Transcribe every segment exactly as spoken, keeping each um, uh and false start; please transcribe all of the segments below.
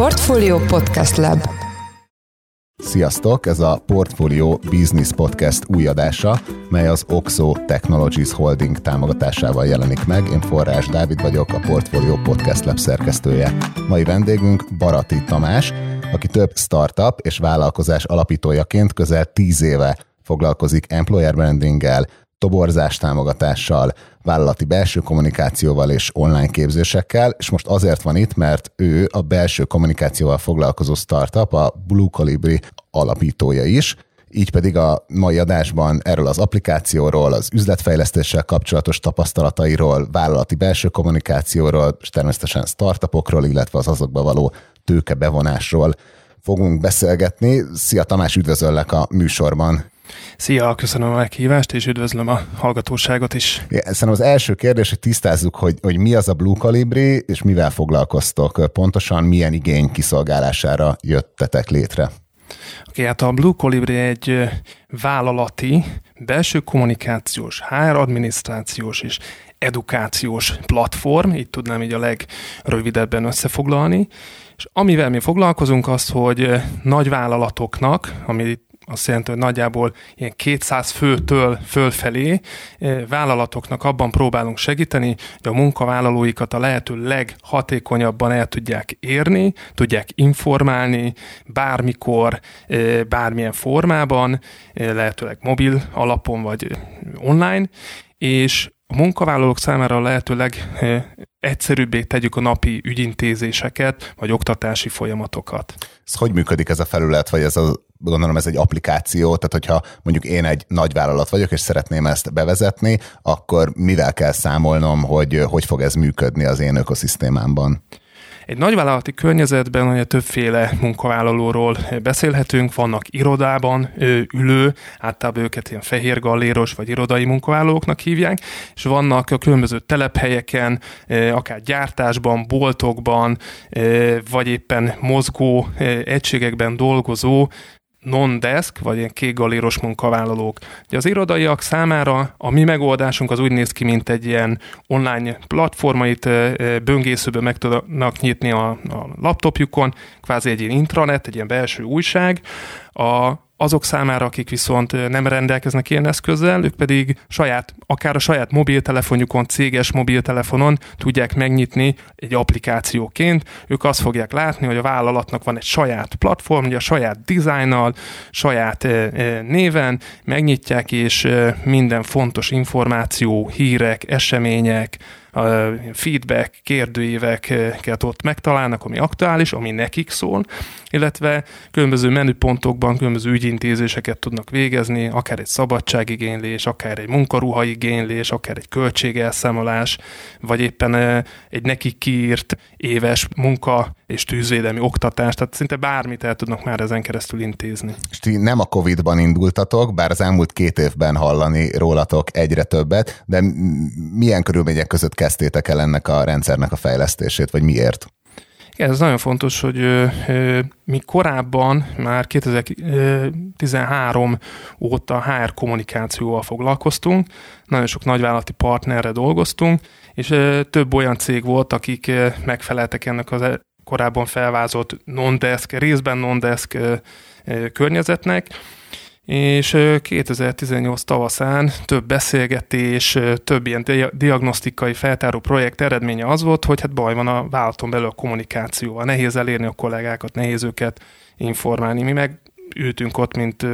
Portfolio Podcast Lab. Sziasztok! Ez a Portfolio Business Podcast új adása, mely az o iksz o Technologies Holding támogatásával jelenik meg. Én Forrás Dávid vagyok, a Portfolio Podcast Lab szerkesztője. Mai vendégünk Barati Tamás, aki több startup és vállalkozás alapítójaként közel tíz éve foglalkozik employer brandinggel, toborzás támogatással, vállalati belső kommunikációval és online képzésekkel, és most azért van itt, mert ő a belső kommunikációval foglalkozó startup, a Blue Colibri alapítója is, így pedig a mai adásban erről az applikációról, az üzletfejlesztéssel kapcsolatos tapasztalatairól, vállalati belső kommunikációról, és természetesen startupokról, illetve az azokba való tőkebevonásról fogunk beszélgetni. Szia Tamás, üdvözöllek a műsorban! Szia, köszönöm a meghívást, és üdvözlöm a hallgatóságot is. Ja, szerintem az első kérdés, hogy tisztázzuk, hogy, hogy mi az a Blue Colibri, és mivel foglalkoztok, pontosan milyen igény kiszolgálására jöttetek létre. Oké, okay, hát a Blue Colibri egy vállalati, belső kommunikációs, há er adminisztrációs és edukációs platform, így tudnám így a legrövidebben összefoglalni, és amivel mi foglalkozunk az, hogy nagy vállalatoknak, amit azt jelenti, hogy nagyjából ilyen kétszáz főtől fölfelé vállalatoknak abban próbálunk segíteni, hogy a munkavállalóikat a lehető leghatékonyabban el tudják érni, tudják informálni bármikor, bármilyen formában, lehetőleg mobil alapon vagy online, és a munkavállalók számára a lehető legegyszerűbbé tegyük a napi ügyintézéseket, vagy oktatási folyamatokat. Ez hogy működik ez a felület, vagy ez az, gondolom ez egy applikáció, tehát hogyha mondjuk én egy nagyvállalat vagyok, és szeretném ezt bevezetni, akkor mivel kell számolnom, hogy hogy fog ez működni az én ökoszisztémámban? Egy nagyvállalati környezetben olyan többféle munkavállalóról beszélhetünk, vannak irodában ülő, általában őket ilyen fehér galléros vagy irodai munkavállalóknak hívják, és vannak a különböző telephelyeken, akár gyártásban, boltokban, vagy éppen mozgó egységekben dolgozó non-desk, vagy ilyen kék galéros munkavállalók. Ugye az irodaiak számára a mi megoldásunk az úgy néz ki, mint egy ilyen online platformait böngészőből meg tudnak nyitni a, a laptopjukon, kvázi egy ilyen intranet, egy ilyen belső újság. A Azok számára, akik viszont nem rendelkeznek ilyen eszközzel, ők pedig saját, akár a saját mobiltelefonjukon, céges mobiltelefonon tudják megnyitni egy applikációként. Ők azt fogják látni, hogy a vállalatnak van egy saját platform, a saját dizájnnal, saját néven megnyitják, és minden fontos információ, hírek, események, feedback, kérdőíveket ott megtalálnak, ami aktuális, ami nekik szól, illetve különböző menüpontokban különböző ügyintézéseket tudnak végezni, akár egy szabadságigénylés, akár egy munkaruhaigénylés, akár egy költségelszámolás, vagy éppen egy nekik kiírt éves munka és tűzvédelmi oktatás, tehát szinte bármit el tudnak már ezen keresztül intézni. És ti nem a Covid-ban indultatok, bár az elmúlt két évben hallani rólatok egyre többet, de milyen körülmények között kezdtétek el ennek a rendszernek a fejlesztését, vagy miért? Igen, ez nagyon fontos, hogy ö, ö, mi korábban már kétezer-tizenhárom óta há er kommunikációval foglalkoztunk, nagyon sok nagyvállalati partnerre dolgoztunk, és ö, több olyan cég volt, akik ö, megfeleltek ennek az korábban felvázolt non-desk, részben non-desk ö, ö, környezetnek, és kétezer-tizennyolc tavaszán több beszélgetés, több ilyen diagnosztikai feltáró projekt eredménye az volt, hogy hát baj van a vállalaton belül a kommunikációval. Nehéz elérni a kollégákat, nehéz őket informálni. Mi meg ültünk ott, mint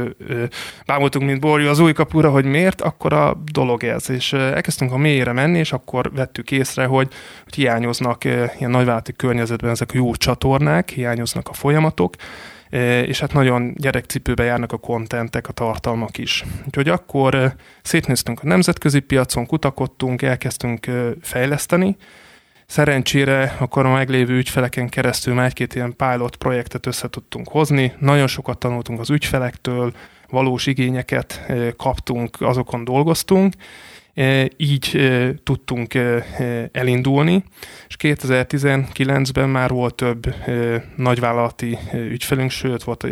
bámultunk, mint borjú az új kapura, hogy miért akkor a dolog ez. És elkezdtünk a mélyre menni, és akkor vettük észre, hogy, hogy hiányoznak ilyen nagyvállalati környezetben ezek a jó csatornák, hiányoznak a folyamatok, és hát nagyon gyerekcipőbe járnak a kontentek, a tartalmak is. Úgyhogy akkor szétnéztünk a nemzetközi piacon, kutakodtunk, elkezdtünk fejleszteni. Szerencsére akkor a meglévő ügyfeleken keresztül már egy-két ilyen pilot projektet össze tudtunk hozni. Nagyon sokat tanultunk az ügyfelektől, valós igényeket kaptunk, azokon dolgoztunk. Így tudtunk elindulni, és kétezer-tizenkilencben már volt több nagyvállalati ügyfelünk, sőt volt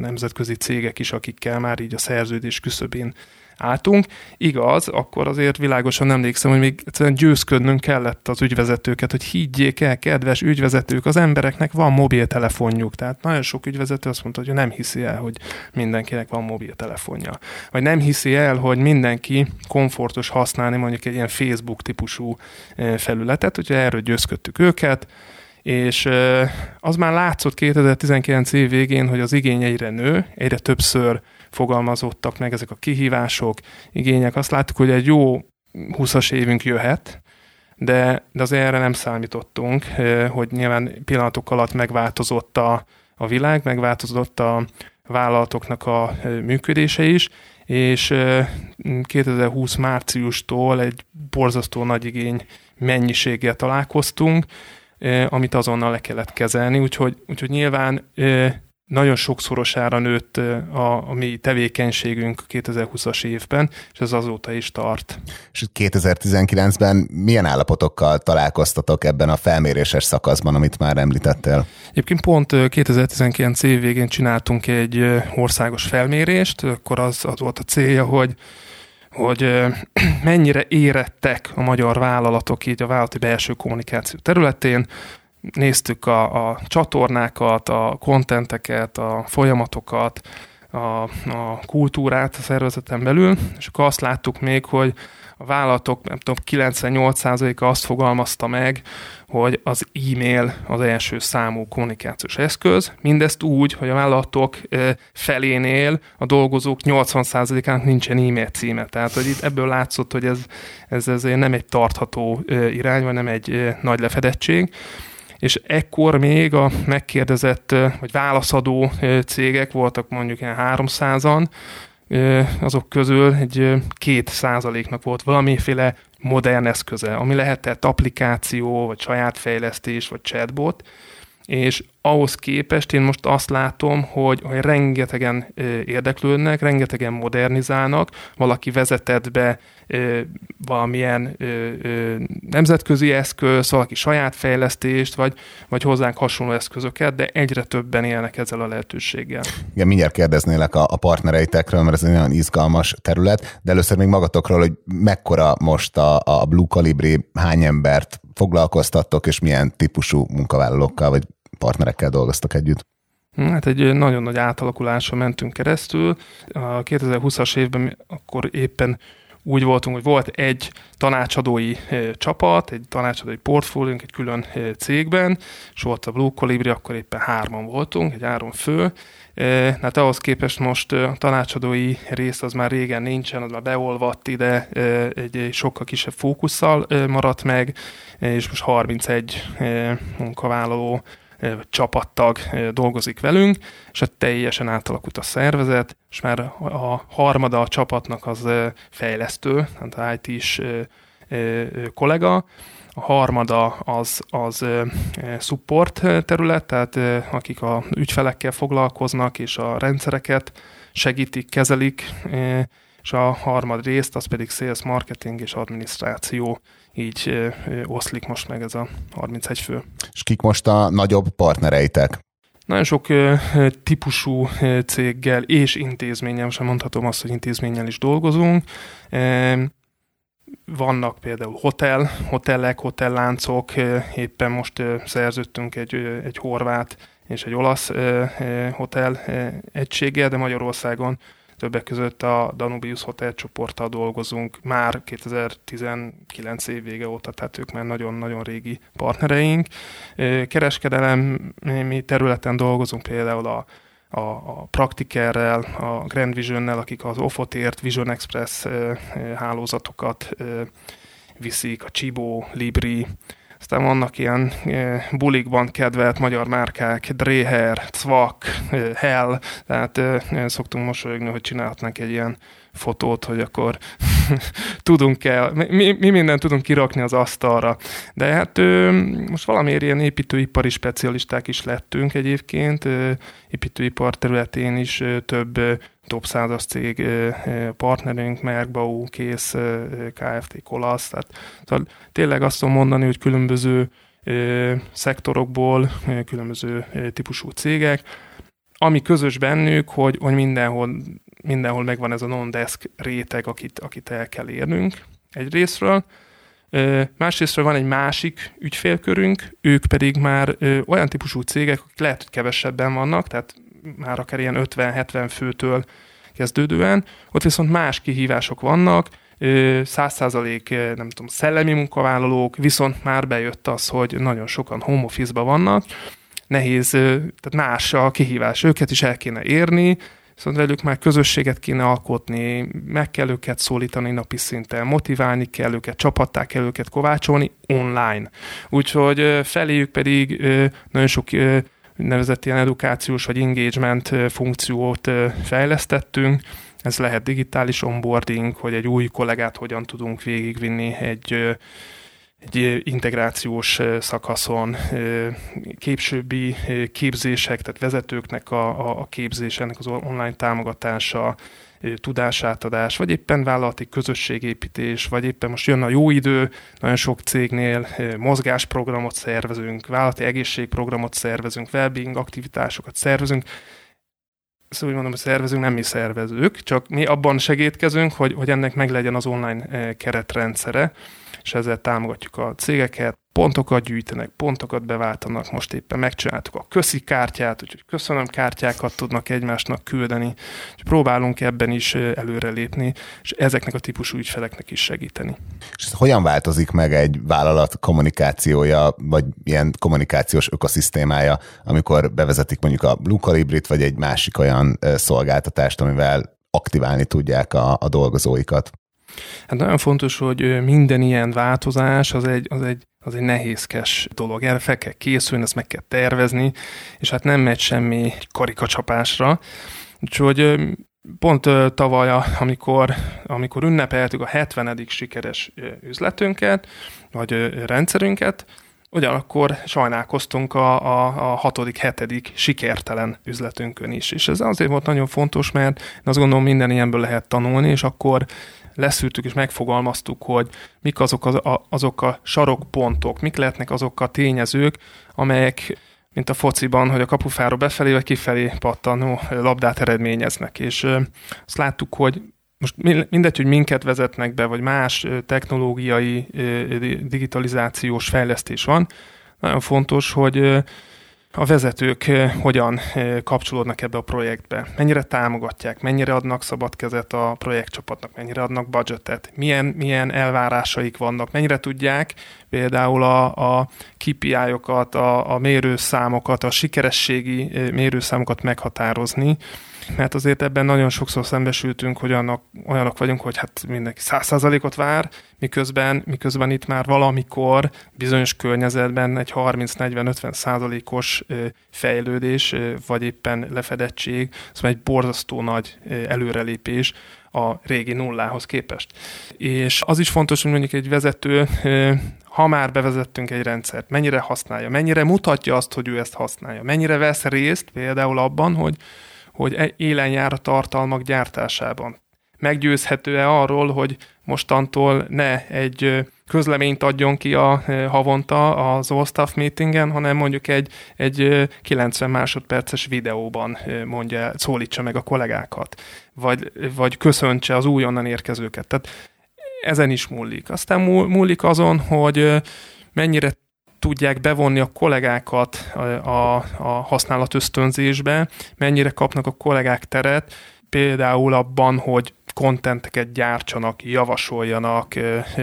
nemzetközi cégek is, akikkel már így a szerződés küszöbén álltunk. Igaz, akkor azért világosan emlékszem, hogy még egyszerűen győzködnünk kellett az ügyvezetőket, hogy higgyék el, kedves ügyvezetők, az embereknek van mobiltelefonjuk. Tehát nagyon sok ügyvezető azt mondta, hogy nem hiszi el, hogy mindenkinek van mobiltelefonja. Vagy nem hiszi el, hogy mindenki komfortos használni mondjuk egy ilyen Facebook típusú felületet, úgyhogy erről győzködtük őket. És az már látszott kétezer-tizenkilenc év végén, hogy az igény egyre nő, egyre többször fogalmazottak meg ezek a kihívások, igények. Azt láttuk, hogy egy jó húszas évünk jöhet, de, de azért erre nem számítottunk, hogy nyilván pillanatok alatt megváltozott a, a világ, megváltozott a vállalatoknak a működése is, és kétezer-húsz márciustól egy borzasztó nagy igény mennyiséggel találkoztunk, amit azonnal le kellett kezelni, úgyhogy, úgyhogy nyilván nagyon sokszorosára nőtt a, a mi tevékenységünk kétezer-húszas évben, és ez azóta is tart. És kétezer-tizenkilencben milyen állapotokkal találkoztatok ebben a felméréses szakaszban, amit már említettél? Egyébként pont kétezer-tizenkilenc év végén csináltunk egy országos felmérést, akkor az, az volt a célja, hogy hogy mennyire érettek a magyar vállalatok így a vállalati belső kommunikáció területén. Néztük a, a csatornákat, a kontenteket, a folyamatokat, a, a kultúrát a szervezeten belül, és akkor azt láttuk még, hogy a vállalatok, nem tudom, kilencvennyolc százaléka azt fogalmazta meg, hogy az e-mail az első számú kommunikációs eszköz. Mindezt úgy, hogy a vállalatok felénél a dolgozók nyolcvan százalékának nincsen e-mail címe. Tehát, hogy itt ebből látszott, hogy ez, ez, ez nem egy tartható irány, vagy nem egy nagy lefedettség. És ekkor még a megkérdezett, vagy válaszadó cégek voltak mondjuk ilyen háromszázan, azok közül egy két százaléknak volt valamiféle modern eszköze, ami lehetett applikáció, vagy saját fejlesztés, vagy chatbot, és ahhoz képest én most azt látom, hogy, hogy rengetegen érdeklődnek, rengetegen modernizálnak, valaki vezetett be valamilyen nemzetközi eszköz, valaki saját fejlesztést, vagy, vagy hozzánk hasonló eszközöket, de egyre többen élnek ezzel a lehetőséggel. Igen, mindjárt kérdeznélek a, a partnereitekről, mert ez egy nagyon izgalmas terület, de először még magatokról, hogy mekkora most a, a Blue Colibri, hány embert foglalkoztattok, és milyen típusú munkavállalókkal, vagy partnerekkel dolgoztak együtt? Hát egy nagyon nagy átalakuláson mentünk keresztül. A kétezer-húszas évben akkor éppen úgy voltunk, hogy volt egy tanácsadói csapat, egy tanácsadói portfóliónk egy külön cégben, és volt a Blue Colibri, akkor éppen hárman voltunk, egy három fő. Hát ahhoz képest most a tanácsadói rész az már régen nincsen, az már beolvadt ide, egy sokkal kisebb fókusszal maradt meg, és most harmincegy munkavállaló csapattag dolgozik velünk, és teljesen átalakult a szervezet, és már a harmada a csapatnak az fejlesztő, tehát i té-s kollega, a harmada az, az support terület, tehát akik a ügyfelekkel foglalkoznak, és a rendszereket segítik, kezelik, és a harmad részt, az pedig sales, marketing és adminisztráció. Így oszlik most meg ez a harmincegy fő. És kik most a nagyobb partnereitek? Nagyon sok típusú céggel és intézménnyel, most mondhatom azt, hogy intézménnyel is dolgozunk. Vannak például hotel, hotellek, hotelláncok, éppen most szerződtünk egy, egy horvát és egy olasz hotel egységgel, de Magyarországon többek között a Danubius Hotel csoporttal dolgozunk már kétezer-tizenkilenc év vége óta, tehát ők már nagyon-nagyon régi partnereink. Kereskedelemi területen dolgozunk például a, a, a Praktikerrel, a Grand Visionnel, akik az Ofotért, Vision Express hálózatokat viszik, a Chibó, Libri. Aztán vannak ilyen e, bulikban kedvelt magyar márkák, Dreher, Cvak, e, Hell, tehát e, szoktunk mosolyogni, hogy csinálhatnánk egy ilyen fotót, hogy akkor tudunk el, mi, mi mindent tudunk kirakni az asztalra. De hát e, most valamiért ilyen építőipari specialisták is lettünk egyébként, e, építőipar területén is e, több e, top százas cég e, partnerünk, Merkbau, Kész Kft., Kolasz, tehát, tehát tényleg azt tudom mondani, hogy különböző e, szektorokból, e, különböző e, típusú cégek, ami közös bennük, hogy, hogy mindenhol mindenhol megvan ez a non-desk réteg, akit, akit el kell érnünk egy részről. Másrésztről van egy másik ügyfélkörünk, ők pedig már olyan típusú cégek, akik lehet, hogy kevesebben vannak, tehát már akár ilyen ötven-hetven főtől kezdődően. Ott viszont más kihívások vannak, száz százalék nem tudom, szellemi munkavállalók, viszont már bejött az, hogy nagyon sokan home office-ba vannak, nehéz, tehát más a kihívás, őket is el kéne érni, viszont velük már közösséget kéne alkotni, meg kell őket szólítani napi szinten, motiválni kell őket, csapattá kell őket kovácsolni online. Úgyhogy feléjük pedig nagyon sok nevezett ilyen edukációs vagy engagement funkciót fejlesztettünk. Ez lehet digitális onboarding, hogy egy új kollégát hogyan tudunk végigvinni egy, egy integrációs szakaszon, későbbi képzések, tehát vezetőknek a, a képzésének az online támogatása, tudásátadás, vagy éppen vállalati közösségépítés, vagy éppen most jön a jó idő, nagyon sok cégnél mozgásprogramot szervezünk, vállalati egészségprogramot szervezünk, wellbeing aktivitásokat szervezünk. Szóval úgy mondom, hogy szervezünk, nem mi szervezők, csak mi abban segítkezünk, hogy, hogy ennek meglegyen az online keretrendszere, és ezzel támogatjuk a cégeket, pontokat gyűjtenek, pontokat beváltanak, most éppen megcsináltuk a köszi kártyát, úgyhogy köszönöm kártyákat tudnak egymásnak küldeni, és próbálunk ebben is előrelépni, és ezeknek a típusú ügyfeleknek is segíteni. És ez hogyan változik meg egy vállalat kommunikációja, vagy ilyen kommunikációs ökoszisztémája, amikor bevezetik mondjuk a Blue Colibrit, vagy egy másik olyan szolgáltatást, amivel aktiválni tudják a, a dolgozóikat? Hát nagyon fontos, hogy minden ilyen változás az egy, az egy, az egy nehézkes dolog. Erre fel kell készülni, ezt meg kell tervezni, és hát nem megy semmi karikacsapásra. Úgyhogy pont tavaly, amikor, amikor ünnepeltük a hetvenedik sikeres üzletünket, vagy rendszerünket, ugyanakkor sajnálkoztunk a, a, a hatodik, hetedik sikertelen üzletünkön is. És ez azért volt nagyon fontos, mert én azt gondolom, minden ilyenből lehet tanulni, és akkor leszűrtük és megfogalmaztuk, hogy mik azok a, azok a sarokpontok, mik lehetnek azok a tényezők, amelyek, mint a fociban, hogy a kapufáról befelé vagy kifelé pattanó labdát eredményeznek. És azt láttuk, hogy most mindegy, hogy minket vezetnek be, vagy más technológiai, digitalizációs fejlesztés van, nagyon fontos, hogy a vezetők hogyan kapcsolódnak ebbe a projektbe, mennyire támogatják, mennyire adnak szabad kezet a projektcsapatnak, mennyire adnak budgetet, milyen, milyen elvárásaik vannak, mennyire tudják például a, a ká pé í-okat, a, a mérőszámokat, a sikerességi mérőszámokat meghatározni, mert azért ebben nagyon sokszor szembesültünk, hogy annak, olyanok vagyunk, hogy hát mindenki száz százalékot vár, miközben, miközben itt már valamikor bizonyos környezetben egy harminc-negyven-ötven százalékos fejlődés, vagy éppen lefedettség, szóval egy borzasztó nagy előrelépés a régi nullához képest. És az is fontos, hogy mondjuk egy vezető, ha már bevezettünk egy rendszert, mennyire használja, mennyire mutatja azt, hogy ő ezt használja, mennyire vesz részt például abban, hogy hogy élen jár a tartalmak gyártásában. Meggyőzhető-e arról, hogy mostantól ne egy közleményt adjon ki a havonta az All Staff Meetingen, hanem mondjuk egy, egy kilencven másodperces videóban mondja, szólítsa meg a kollégákat, vagy, vagy köszöntse az újonnan érkezőket. Tehát ezen is múlik. Aztán múlik azon, hogy mennyire tudják bevonni a kollégákat a, a, a használatösztönzésbe, mennyire kapnak a kollégák teret, például abban, hogy kontenteket gyártsanak, javasoljanak,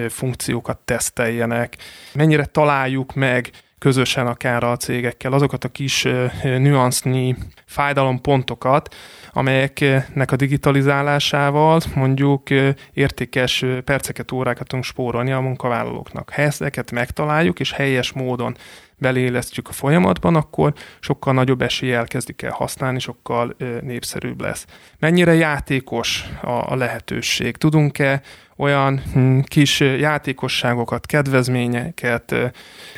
funkciókat teszteljenek, mennyire találjuk meg közösen akár a cégekkel azokat a kis nüansznyi fájdalompontokat, amelyeknek a digitalizálásával mondjuk értékes perceket, órákat tudunk spórolni a munkavállalóknak. Ha ezeket megtaláljuk, és helyes módon beleélesztjük a folyamatban, akkor sokkal nagyobb eséllyel kezdik el használni, sokkal népszerűbb lesz. Mennyire játékos a lehetőség? Tudunk-e olyan kis játékosságokat, kedvezményeket,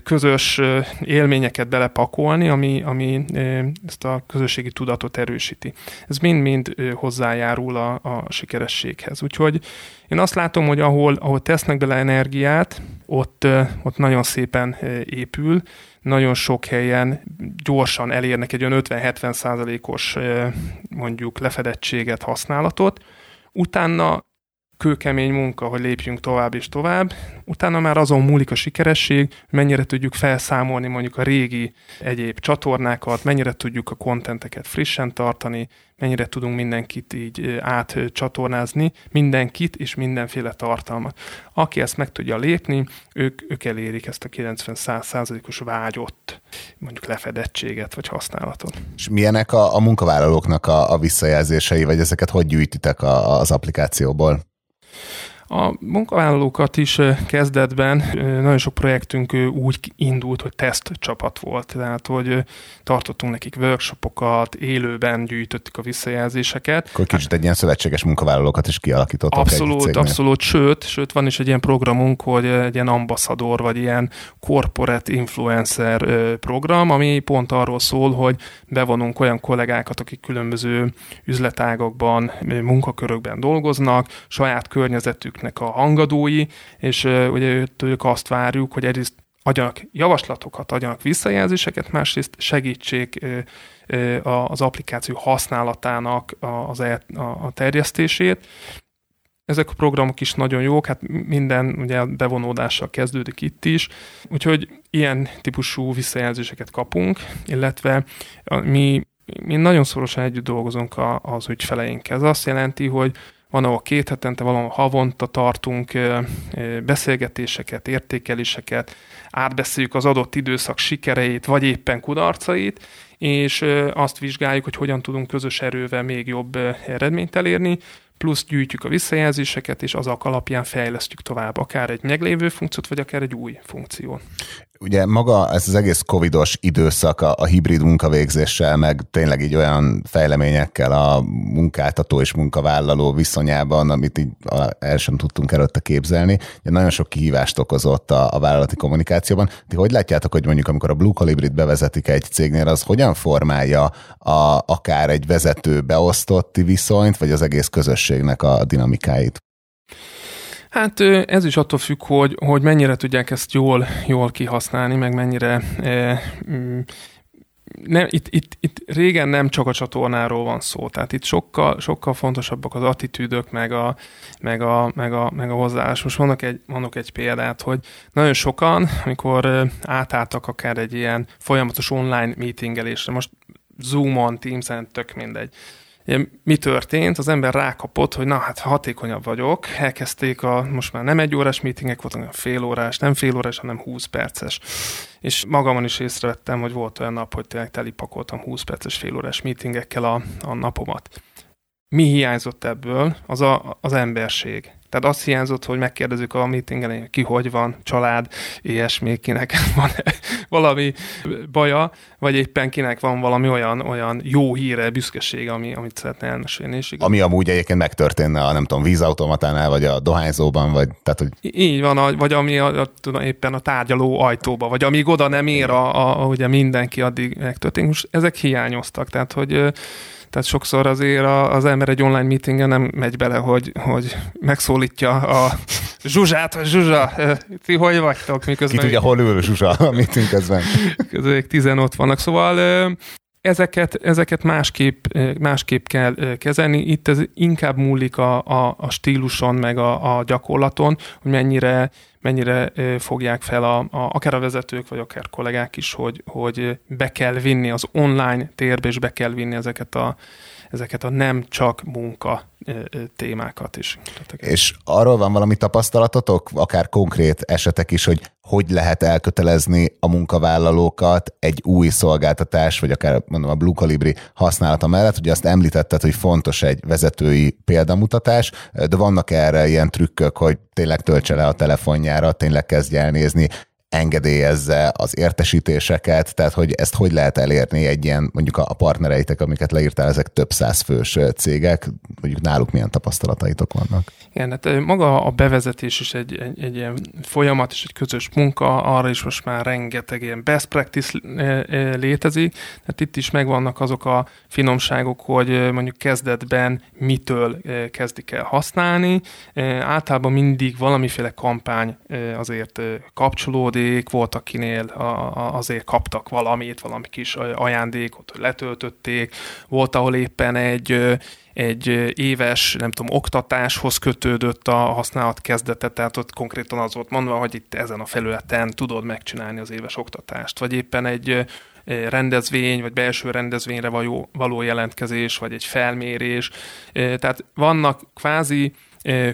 közös élményeket belepakolni, ami, ami ezt a közösségi tudatot erősíti? Ez mind-mind hozzájárul a, a sikerességhez. Úgyhogy én azt látom, hogy ahol, ahol tesznek bele energiát, ott, ott nagyon szépen épül, nagyon sok helyen gyorsan elérnek egy olyan ötven-hetven százalékos mondjuk lefedettséget, használatot. Utána kőkemény munka, hogy lépjünk tovább és tovább. Utána már azon múlik a sikeresség, mennyire tudjuk felszámolni mondjuk a régi egyéb csatornákat, mennyire tudjuk a kontenteket frissen tartani, mennyire tudunk mindenkit így átcsatornázni, mindenkit és mindenféle tartalmat. Aki ezt meg tudja lépni, ők, ők elérik ezt a kilencven-száz százalékos vágyott mondjuk lefedettséget vagy használatot. És milyenek a, a munkavállalóknak a, a visszajelzései, vagy ezeket hogy gyűjtitek a, az applikációból? A munkavállalókat is kezdetben nagyon sok projektünk úgy indult, hogy tesztcsapat volt. Tehát, hogy tartottunk nekik workshopokat, élőben gyűjtöttük a visszajelzéseket. Akkor kicsit egy ilyen szövetséges munkavállalókat is kialakítottak. Abszolút, abszolút. Sőt, sőt, van is egy ilyen programunk, hogy egy ilyen ambaszador, vagy ilyen corporate influencer program, ami pont arról szól, hogy bevonunk olyan kollégákat, akik különböző üzletágakban, munkakörökben dolgoznak, saját környezetük a hangadói, és uh, ugye ők azt várjuk, hogy egyrészt adjanak javaslatokat, adjanak visszajelzéseket, másrészt segítsék uh, uh, az applikáció használatának a, az el, a, a terjesztését. Ezek a programok is nagyon jók, hát minden ugye bevonódással kezdődik itt is, úgyhogy ilyen típusú visszajelzéseket kapunk, illetve mi, mi nagyon szorosan együtt dolgozunk a, az ügyfeleinkkel. Ez azt jelenti, hogy van, ahol két hetente, valahol havonta tartunk beszélgetéseket, értékeléseket, átbeszéljük az adott időszak sikereit, vagy éppen kudarcait, és azt vizsgáljuk, hogy hogyan tudunk közös erővel még jobb eredményt elérni, plusz gyűjtjük a visszajelzéseket, és azok alapján fejlesztjük tovább akár egy meglévő funkciót, vagy akár egy új funkciót. Ugye maga ez az egész covidos időszak a, a hibrid munkavégzéssel, meg tényleg így olyan fejleményekkel a munkáltató és munkavállaló viszonyában, amit így el sem tudtunk előtte képzelni, ugye nagyon sok kihívást okozott a, a vállalati kommunikációban. Ti hogy látjátok, hogy mondjuk amikor a Blue Colibrit bevezetik egy cégnél, az hogyan formálja a, akár egy vezető beosztotti viszonyt, vagy az egész közösségnek a dinamikáit? Hát ez is attól függ, hogy, hogy mennyire tudják ezt jól, jól kihasználni, meg mennyire... E, mm, nem, itt, itt, itt régen nem csak a csatornáról van szó, tehát itt sokkal, sokkal fontosabbak az attitűdök, meg a, meg a, meg a, meg a hozzáállás. Most mondok egy, mondok egy példát, hogy nagyon sokan, amikor átálltak akár egy ilyen folyamatos online meetingelésre, most Zoom-on, Teams-en, tök mindegy. Mi történt? Az ember rákapott, hogy na hát hatékonyabb vagyok. Elkezdték a most már nem egy órás meetingek voltak, hanem fél órás, nem fél órás, hanem húsz perces. És magamon is észrevettem, hogy volt olyan nap, hogy tényleg telipakoltam húsz perces fél órás meetingekkel a, a napomat. Mi hiányzott ebből? Az a, az emberség. Tehát azt hiányzott, hogy megkérdezzük a meeting elején, ki hogy van, család, ilyesmi, kinek van valami baja, vagy éppen kinek van valami olyan, olyan jó híre, büszkesége, ami, amit szeretne elmesélni. Ami amúgy egyébként megtörténne a, nem tudom, vízautomatánál, vagy a dohányzóban, vagy tehát, hogy... Így van, a, vagy ami a, a, tudom, éppen a tárgyaló ajtóba, vagy amíg oda nem ér, a, a, a, ugye mindenki addig megtörténik. Most ezek hiányoztak, tehát, hogy... Tehát sokszor azért az ember egy online meetingen nem megy bele, hogy, hogy megszólítja a Zsuzsát, hogy Zsuzsa, ti hogy vagytok? Miközben ki tudja, hol ül Zsuzsa a meeting közben. Közben tizen ott vannak. Szóval ezeket, ezeket másképp, másképp kell kezelni. Itt ez inkább múlik a, a, a stíluson, meg a, a gyakorlaton, hogy mennyire, mennyire fogják fel a, a, akár a vezetők, vagy akár kollégák is, hogy, hogy be kell vinni az online térbe, és be kell vinni ezeket a, ezeket a nem csak munka témákat is. És arról van valami tapasztalatotok, akár konkrét esetek is, hogy hogy lehet elkötelezni a munkavállalókat egy új szolgáltatás, vagy akár mondom a Blue Colibri használata mellett? Ugye azt említetted, hogy fontos egy vezetői példamutatás, de vannak erre ilyen trükkök, hogy tényleg töltse le a telefonjára, tényleg kezdj el nézni, engedélyezze az értesítéseket, tehát hogy ezt hogy lehet elérni egy ilyen, mondjuk a partnereitek, amiket leírtál, ezek több száz fős cégek, mondjuk náluk milyen tapasztalataitok vannak? Igen, hát maga a bevezetés is egy, egy, egy ilyen folyamat, és egy közös munka, arra is most már rengeteg ilyen best practice létezik, tehát itt is megvannak azok a finomságok, hogy mondjuk kezdetben mitől kezdik el használni, általában mindig valamiféle kampány azért kapcsolódik, ajándék, volt akinél azért kaptak valamit, valami kis ajándékot, letöltötték, volt, ahol éppen egy, egy éves, nem tudom, oktatáshoz kötődött a használat kezdete, tehát ott konkrétan az volt mondva, hogy itt ezen a felületen tudod megcsinálni az éves oktatást, vagy éppen egy rendezvény, vagy belső rendezvényre való, való jelentkezés, vagy egy felmérés. Tehát vannak kvázi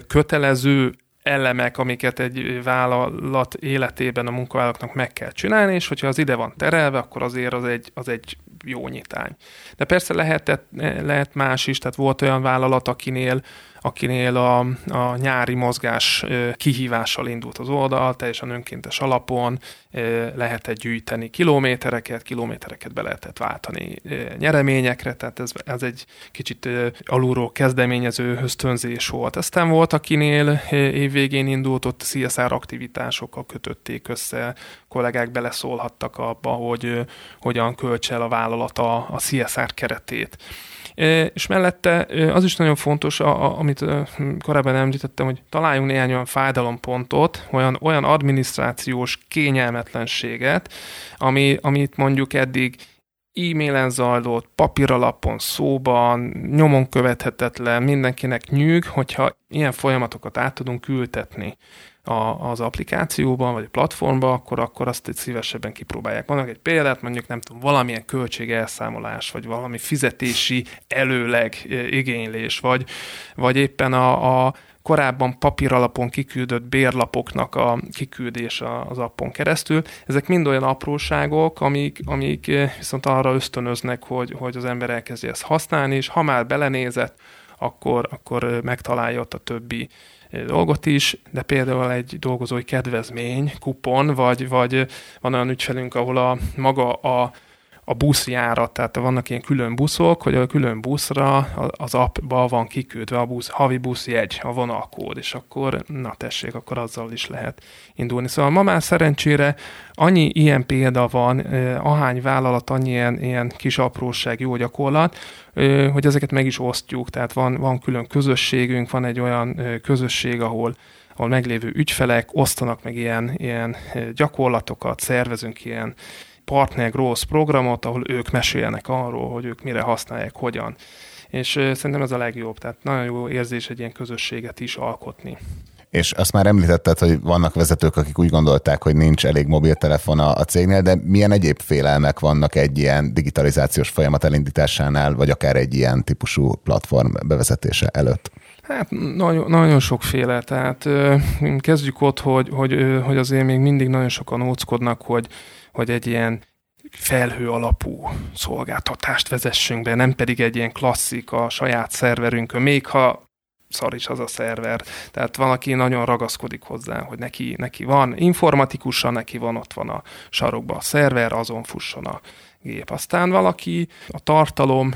kötelező elemek, amiket egy vállalat életében a munkavállalóknak meg kell csinálni, és hogyha az ide van terelve, akkor azért az egy, az egy jó nyitány. De persze lehet, lehet más is, tehát volt olyan vállalat, akinél, akinél a, a nyári mozgás kihívással indult az oldal, teljesen önkéntes alapon lehetett gyűjteni kilométereket, kilométereket be lehetett váltani nyereményekre, tehát ez, ez egy kicsit alulról kezdeményező ösztönzés volt. Aztán volt, akinél évvégén indult, ott cé es er aktivitásokkal kötötték össze, kollégák beleszólhattak abba, hogy hogyan költs el a vállalat a, a cé es er keretét. És mellette az is nagyon fontos, amit korábban említettem, hogy találjunk néhány olyan fájdalompontot, olyan, olyan adminisztrációs kényelmetlenséget, ami, amit mondjuk eddig e-mailen zajlott, papíralapon, szóban, nyomon követhetetlen, mindenkinek nyűg, hogyha ilyen folyamatokat át tudunk ültetni a, az applikációban, vagy a platformban, akkor, akkor azt egy szívesebben kipróbálják. Vannak egy példát, mondjuk nem tudom, valamilyen költségelszámolás, vagy valami fizetési előleg igénylés, vagy, vagy éppen a, a korábban papíralapon kiküldött bérlapoknak a kiküldés az appon keresztül. Ezek mind olyan apróságok, amik, amik viszont arra ösztönöznek, hogy, hogy az ember elkezdi ezt használni, és ha már belenézett, akkor, akkor megtalálja ott a többi dolgot is, de például egy dolgozói kedvezmény, kupon, vagy, vagy van olyan ügyfelünk, ahol a maga a, a buszjárat, tehát vannak ilyen külön buszok, hogy a külön buszra az appba van kiküldve a busz, havi buszjegy, a vonalkód, és akkor na tessék, akkor azzal is lehet indulni. Szóval ma már szerencsére annyi ilyen példa van, ahány vállalat, annyi ilyen, ilyen kis apróság, jó gyakorlat, hogy ezeket meg is osztjuk, tehát van, van külön közösségünk, van egy olyan közösség, ahol, ahol meglévő ügyfelek osztanak meg ilyen, ilyen gyakorlatokat, szervezünk ilyen partner growth programot, ahol ők meséljenek arról, hogy ők mire használják, hogyan. És szerintem ez a legjobb, tehát nagyon jó érzés egy ilyen közösséget is alkotni. És azt már említetted, hogy vannak vezetők, akik úgy gondolták, hogy nincs elég mobiltelefon a cégnél, de milyen egyéb félelmek vannak egy ilyen digitalizációs folyamat elindításánál, vagy akár egy ilyen típusú platform bevezetése előtt? Hát nagyon, nagyon sokféle, tehát kezdjük ott, hogy, hogy, hogy azért még mindig nagyon sokan óckodnak, hogy hogy egy ilyen felhő alapú szolgáltatást vezessünk be, nem pedig egy ilyen klasszik a saját szerverünkön, még ha szar is az a szerver. Tehát van, aki nagyon ragaszkodik hozzá, hogy neki, neki van informatikusa, neki van, ott van a sarokban a szerver, azon fusson a gép. Aztán valaki a tartalom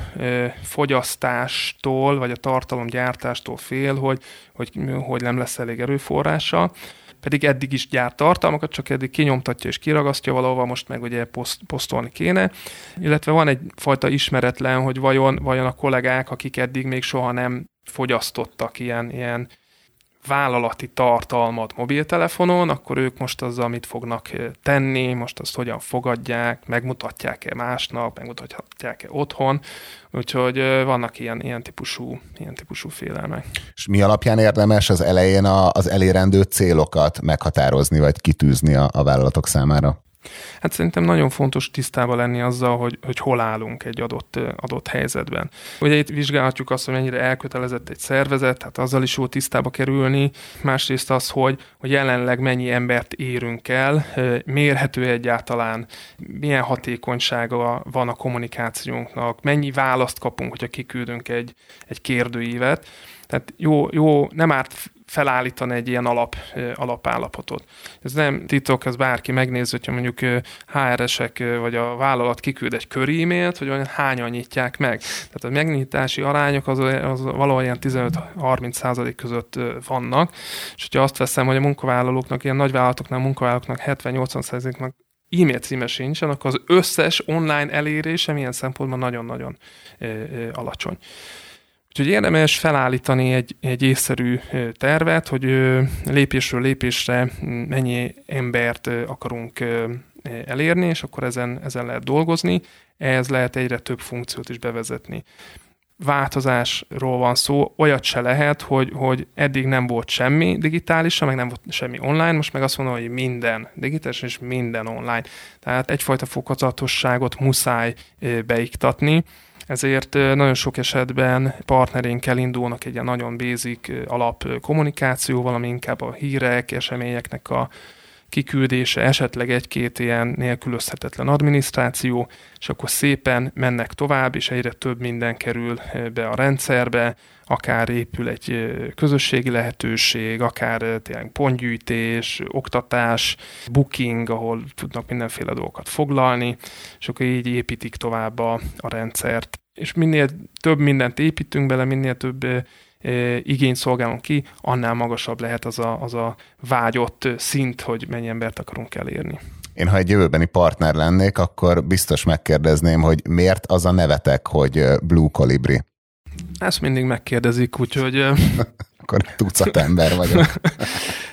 fogyasztástól, vagy a tartalomgyártástól fél, hogy, hogy, hogy nem lesz elég erőforrása, pedig eddig is gyárt tartalmakat, csak eddig kinyomtatja és kiragasztja valahova, most meg ugye poszt, posztolni kéne. Illetve van egyfajta ismeretlen, hogy vajon, vajon a kollégák, akik eddig még soha nem fogyasztottak ilyen, ilyen vállalati tartalmat mobiltelefonon, akkor ők most azzal mit fognak tenni, most azt hogyan fogadják, megmutatják-e másnak, megmutatják-e otthon. Úgyhogy vannak ilyen, ilyen, típusú, ilyen típusú félelmek. És mi alapján érdemes az elején a, az elérendő célokat meghatározni, vagy kitűzni a, a vállalatok számára? Hát szerintem nagyon fontos tisztában lenni azzal, hogy, hogy hol állunk egy adott, adott helyzetben. Ugye itt vizsgálhatjuk azt, hogy mennyire elkötelezett egy szervezet, tehát azzal is jó tisztába kerülni. Másrészt az, hogy, hogy jelenleg mennyi embert érünk el, mérhető egyáltalán, milyen hatékonysága van a kommunikációnknak, mennyi választ kapunk, hogyha kiküldünk egy, egy kérdőívet. Tehát jó, jó, nem árt felállítani egy ilyen alap, alapállapotot. Ez nem titok, ez bárki megnéző, hogyha mondjuk há er esek vagy a vállalat kiküld egy kör e-mailt, hogy olyan hányan nyitják meg. Tehát a megnyitási arányok az, az valahol ilyen tizenöt-harminc százalék között vannak, és hogyha azt veszem, hogy a munkavállalóknak, ilyen nagyvállalatoknál a munkavállalóknak hetven-nyolcvan százaléknak e-mail címe sincsen, akkor az összes online elérése milyen szempontban nagyon-nagyon alacsony. Úgyhogy érdemes felállítani egy, egy észszerű tervet, hogy lépésről lépésre mennyi embert akarunk elérni, és akkor ezen, ezen lehet dolgozni. Ehhez lehet egyre több funkciót is bevezetni. Változásról van szó, olyat se lehet, hogy, hogy eddig nem volt semmi digitális, meg nem volt semmi online, most meg azt mondom, hogy minden digitális és minden online. Tehát egyfajta fokozatosságot muszáj beiktatni, ezért nagyon sok esetben partnerénkkel indulnak egy ilyen nagyon basic alap kommunikációval, ami inkább a hírek, eseményeknek a kiküldése, esetleg egy-két ilyen nélkülözhetetlen adminisztráció, és akkor szépen mennek tovább, és egyre több minden kerül be a rendszerbe, akár épül egy közösségi lehetőség, akár tényleg pontgyűjtés, oktatás, booking, ahol tudnak mindenféle dolgokat foglalni, és akkor így építik tovább a, a rendszert. És minél több mindent építünk bele, minél több igényt szolgálunk ki, annál magasabb lehet az a, az a vágyott szint, hogy mennyi embert akarunk elérni. Én, ha egy jövőbeni partner lennék, akkor biztos megkérdezném, hogy miért az a nevetek, hogy Blue Colibri? Ezt mindig megkérdezik, úgyhogy... akkor tucat ember vagyok.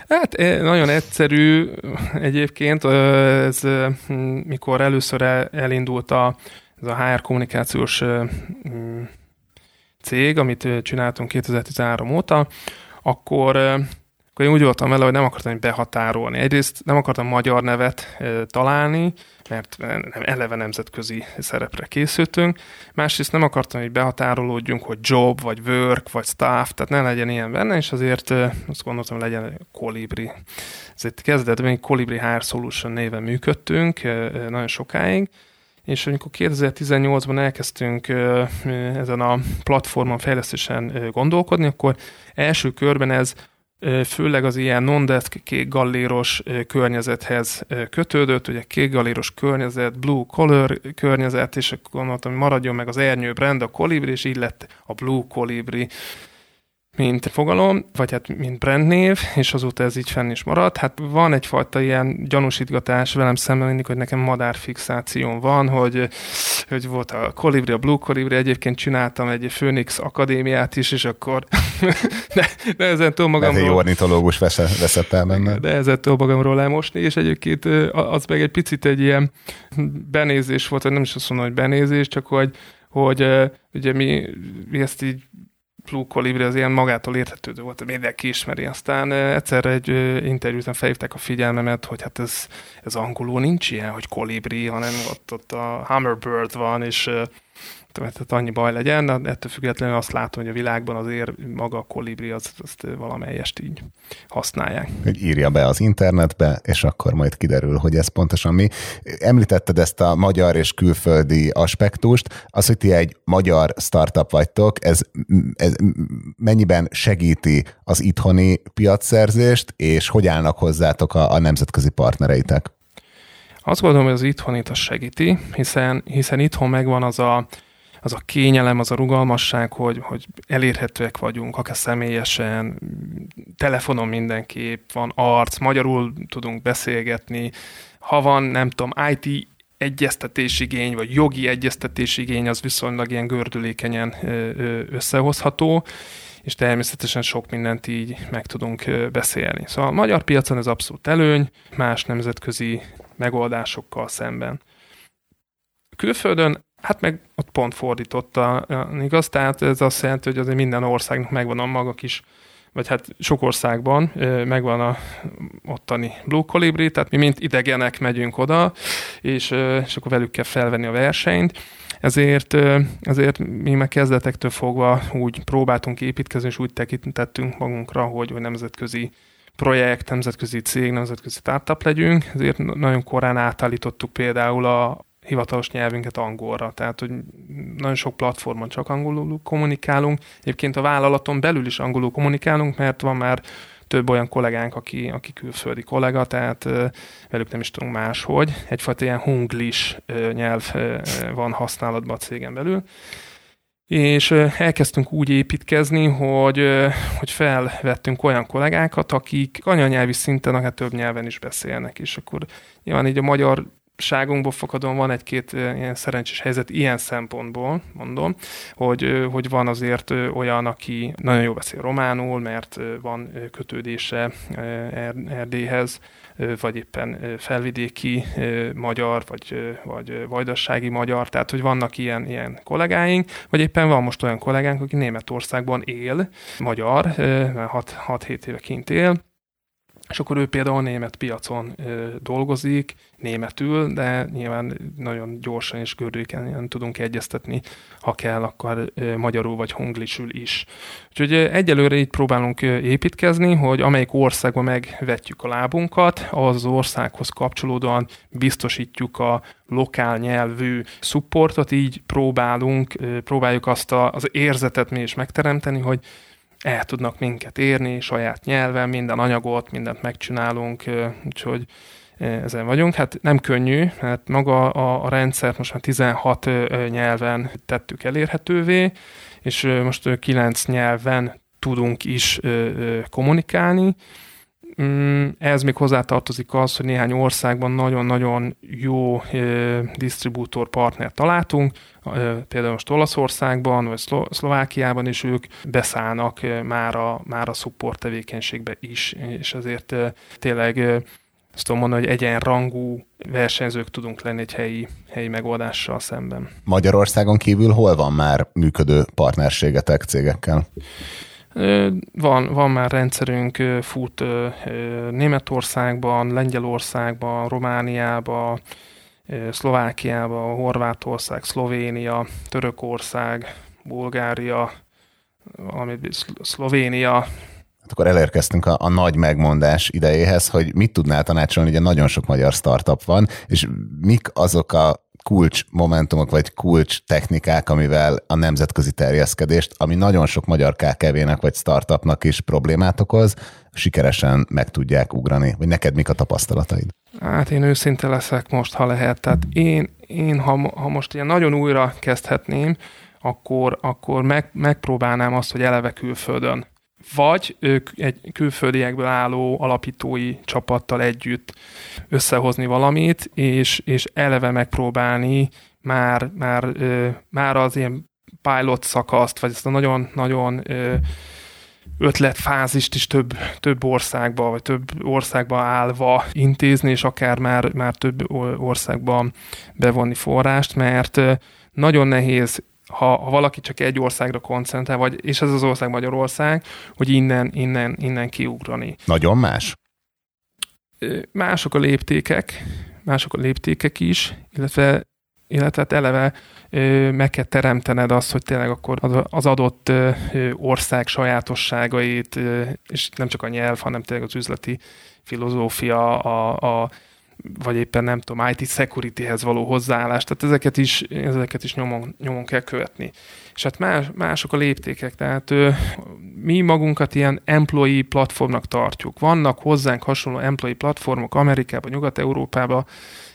Hát nagyon egyszerű egyébként, ez, mikor először elindult a, ez a há er kommunikációs cég, amit csináltunk kétezer-tizenhárom óta, akkor, akkor én úgy voltam vele, hogy nem akartam behatárolni. Egyrészt nem akartam magyar nevet találni, mert eleve nemzetközi szerepre készültünk. Másrészt nem akartam, hogy behatárolódjunk, hogy job, vagy work, vagy staff, tehát ne legyen ilyen benne, és azért azt gondoltam, hogy legyen Colibri. Ezért kezdetben Colibri há er Solution néven működtünk nagyon sokáig, és amikor kétezer-tizennyolcban elkezdtünk ezen a platformon fejlesztésen gondolkodni, akkor első körben ez főleg az ilyen non-desk kékgalléros környezethez kötődött, ugye kékgalléros környezet, blue color környezet, és akkor gondoltam, hogy maradjon meg az ernyő brand, a Colibri, és így lett a Blue Colibri, mint fogalom, vagy hát mint brandnév, és azóta ez így fenn is maradt. Hát van egyfajta ilyen gyanúsítgatás velem szemben mindig, hogy nekem madárfixációm van, hogy, hogy volt a Colibri, a Blue Colibri, egyébként csináltam egy Phoenix akadémiát is, és akkor de, de ezen tudom magamról... Ez egy ornitológus veszett el benne. De ezen tudom magamról elmosni, és egyébként az meg egy picit egy ilyen benézés volt, vagy nem is azt mondom, hogy benézés, csak hogy, hogy ugye mi, mi ezt így Blue Colibri az ilyen magától érthetődő volt, mindenki ismeri. Aztán egyszerre egy interjúten felhívták a figyelmemet, hogy hát ez, ez angolul nincs ilyen, hogy Colibri, hanem ott, ott a Hummingbird van, és tehát annyi baj legyen, de ettől függetlenül azt látom, hogy a világban azért maga a Colibri, azt, azt valamelyest így használják. Hogy írja be az internetbe, és akkor majd kiderül, hogy ez pontosan mi. Említetted ezt a magyar és külföldi aspektust, az, hogy ti egy magyar startup vagytok, ez, ez mennyiben segíti az itthoni piacszerzést, és hogy állnak hozzátok a, a nemzetközi partnereitek? Azt gondolom, hogy az itthonit az segíti, hiszen, hiszen itthon megvan az a az a kényelem, az a rugalmasság, hogy, hogy elérhetőek vagyunk, akár személyesen, telefonon mindenképp, van arc, magyarul tudunk beszélgetni, ha van, nem tudom, i té egyeztetésigény, vagy jogi egyeztetésigény, az viszonylag ilyen gördülékenyen összehozható, és természetesen sok mindent így meg tudunk beszélni. Szóval a magyar piacon ez abszolút előny, más nemzetközi megoldásokkal szemben. Külföldön hát meg ott pont fordította, igaz? Tehát ez azt jelenti, hogy azért minden országnak megvan a maga kis, vagy hát sok országban megvan a ottani Blue Colibri, tehát mi mint idegenek megyünk oda, és, és akkor velük kell felvenni a versenyt. Ezért, ezért mi meg kezdetektől fogva úgy próbáltunk építkezni, és úgy tekintettünk magunkra, hogy, hogy nemzetközi projekt, nemzetközi cég, nemzetközi startup legyünk. Ezért nagyon korán átállítottuk például a hivatalos nyelvünket angolra, tehát hogy nagyon sok platformon csak angolul kommunikálunk. Egyébként a vállalaton belül is angolul kommunikálunk, mert van már több olyan kollégánk, aki, aki külföldi kollega, tehát velük nem is tudunk máshogy. Egyfajta ilyen hunglish nyelv van használatban a cégen belül. És elkezdtünk úgy építkezni, hogy, hogy felvettünk olyan kollégákat, akik anyanyelvi szinten akár több nyelven is beszélnek, és akkor nyilván így a magyar ságunkból fakadóan van egy-két ilyen szerencsés helyzet ilyen szempontból, mondom, hogy, hogy van azért olyan, aki nagyon jól beszél románul, mert van kötődése Erdélyhez, vagy éppen felvidéki magyar, vagy, vagy vajdasági magyar, tehát hogy vannak ilyen, ilyen kollégáink, vagy éppen van most olyan kollégánk, aki Németországban él, magyar, hat-hét éve kint él, és akkor ő például a német piacon ö, dolgozik, németül, de nyilván nagyon gyorsan és gördülékenyen tudunk egyeztetni, ha kell, akkor ö, magyarul vagy hanglisül is. Úgyhogy ö, egyelőre így próbálunk ö, építkezni, hogy amelyik országban megvetjük a lábunkat, az országhoz kapcsolódóan biztosítjuk a lokál nyelvű supportot, így próbálunk, ö, próbáljuk azt a, az érzetet mi is megteremteni, hogy el tudnak minket érni, saját nyelven, minden anyagot, mindent megcsinálunk, úgyhogy ezen vagyunk. Hát nem könnyű, hát maga a, a rendszert most már tizenhat nyelven tettük elérhetővé, és most kilenc nyelven tudunk is kommunikálni. Ez még hozzátartozik az, hogy néhány országban nagyon-nagyon jó disztribútor partnert találtunk, például most Olaszországban, vagy Szlo- Szlovákiában is ők beszállnak már a, már a support tevékenységbe is, és azért tényleg azt tudom mondani, hogy egyenrangú versenyzők tudunk lenni egy helyi, helyi megoldással szemben. Magyarországon kívül hol van már működő partnerségetek cégekkel? Van, van már rendszerünk, fut Németországban, Lengyelországban, Romániában, Szlovákiában, Horvátország, Szlovénia, Törökország, Bulgária, Szlovénia. Hát akkor elérkeztünk a, a nagy megmondás idejéhez, hogy mit tudnál tanácsolni, ugye nagyon sok magyar startup van, és mik azok a kulcs momentumok, vagy kulcs technikák, amivel a nemzetközi terjeszkedést, ami nagyon sok magyar ká ká vének, vagy startupnak is problémát okoz, sikeresen meg tudják ugrani. Vagy neked mik a tapasztalataid? Hát én őszinte leszek most, ha lehet. Tehát én, én ha, ha most ilyen nagyon újra kezdhetném, akkor, akkor meg, megpróbálnám azt, hogy eleve külföldön. Vagy ők egy külföldiekből álló alapítói csapattal együtt összehozni valamit, és, és eleve megpróbálni már, már, ö, már az ilyen pilot szakaszt, vagy ezt a nagyon-nagyon ötletfázist is több, több országba, vagy több országba állva intézni, és akár már, már több országban bevonni forrást, mert nagyon nehéz, Ha, ha valaki csak egy országra koncentrál, vagy, és ez az ország Magyarország, hogy innen, innen, innen kiugrani. Nagyon más? Mások a léptékek, mások a léptékek is, illetve, illetve eleve meg kell teremtened azt, hogy tényleg akkor az adott ország sajátosságait, és nem csak a nyelv, hanem tényleg az üzleti filozófia, a, a vagy éppen nem tudom, i té securityhez való hozzáállás, tehát ezeket is, ezeket is nyomon, nyomon kell követni. És hát más, mások a léptékek, tehát ö, mi magunkat ilyen employee platformnak tartjuk. Vannak hozzánk hasonló employee platformok Amerikában, Nyugat-Európában,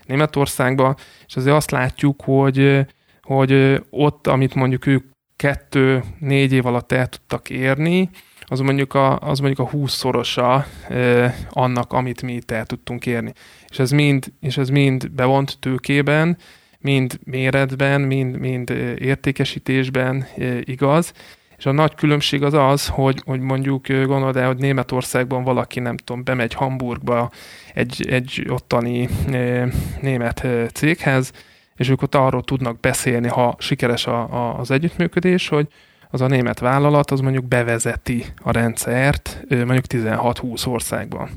Németországban, és azért azt látjuk, hogy, hogy ott, amit mondjuk ők kettő-négy év alatt el tudtak érni, az mondjuk a, az mondjuk a húszszorosa eh, annak, amit mi itt el tudtunk érni. És ez mind, és ez mind bevont tőkében, mind méretben, mind, mind értékesítésben eh, igaz. És a nagy különbség az az, hogy, hogy mondjuk gondolod el, hogy Németországban valaki, nem tudom, bemegy Hamburgba egy, egy ottani eh, német eh, céghez, és ők ott arról tudnak beszélni, ha sikeres a, a, az együttműködés, hogy az a német vállalat, az mondjuk bevezeti a rendszert mondjuk tizenhat-húsz országban.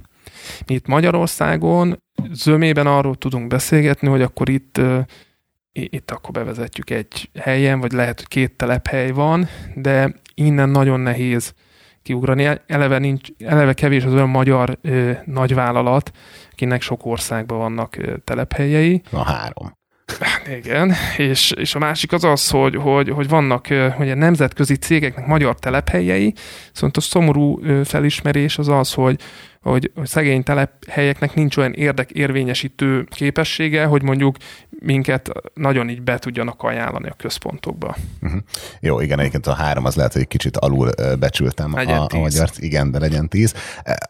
Mi itt Magyarországon zömében arról tudunk beszélgetni, hogy akkor itt, itt akkor bevezetjük egy helyen, vagy lehet, hogy két telephely van, de innen nagyon nehéz kiugrani. Eleve, nincs, eleve kevés az olyan magyar nagyvállalat, akinek sok országban vannak telephelyei. Na három. Igen, és, és a másik az az, hogy, hogy, hogy vannak hogy a nemzetközi cégeknek magyar telephelyei, szóval a szomorú felismerés az az, hogy, hogy szegény telephelyeknek nincs olyan érdekérvényesítő képessége, hogy mondjuk minket nagyon így be tudjanak ajánlani a központokba. Uh-huh. Jó, igen, egyébként a három az lehet, hogy egy kicsit alul becsültem legyen a, a magyart. Igen, de legyen tíz.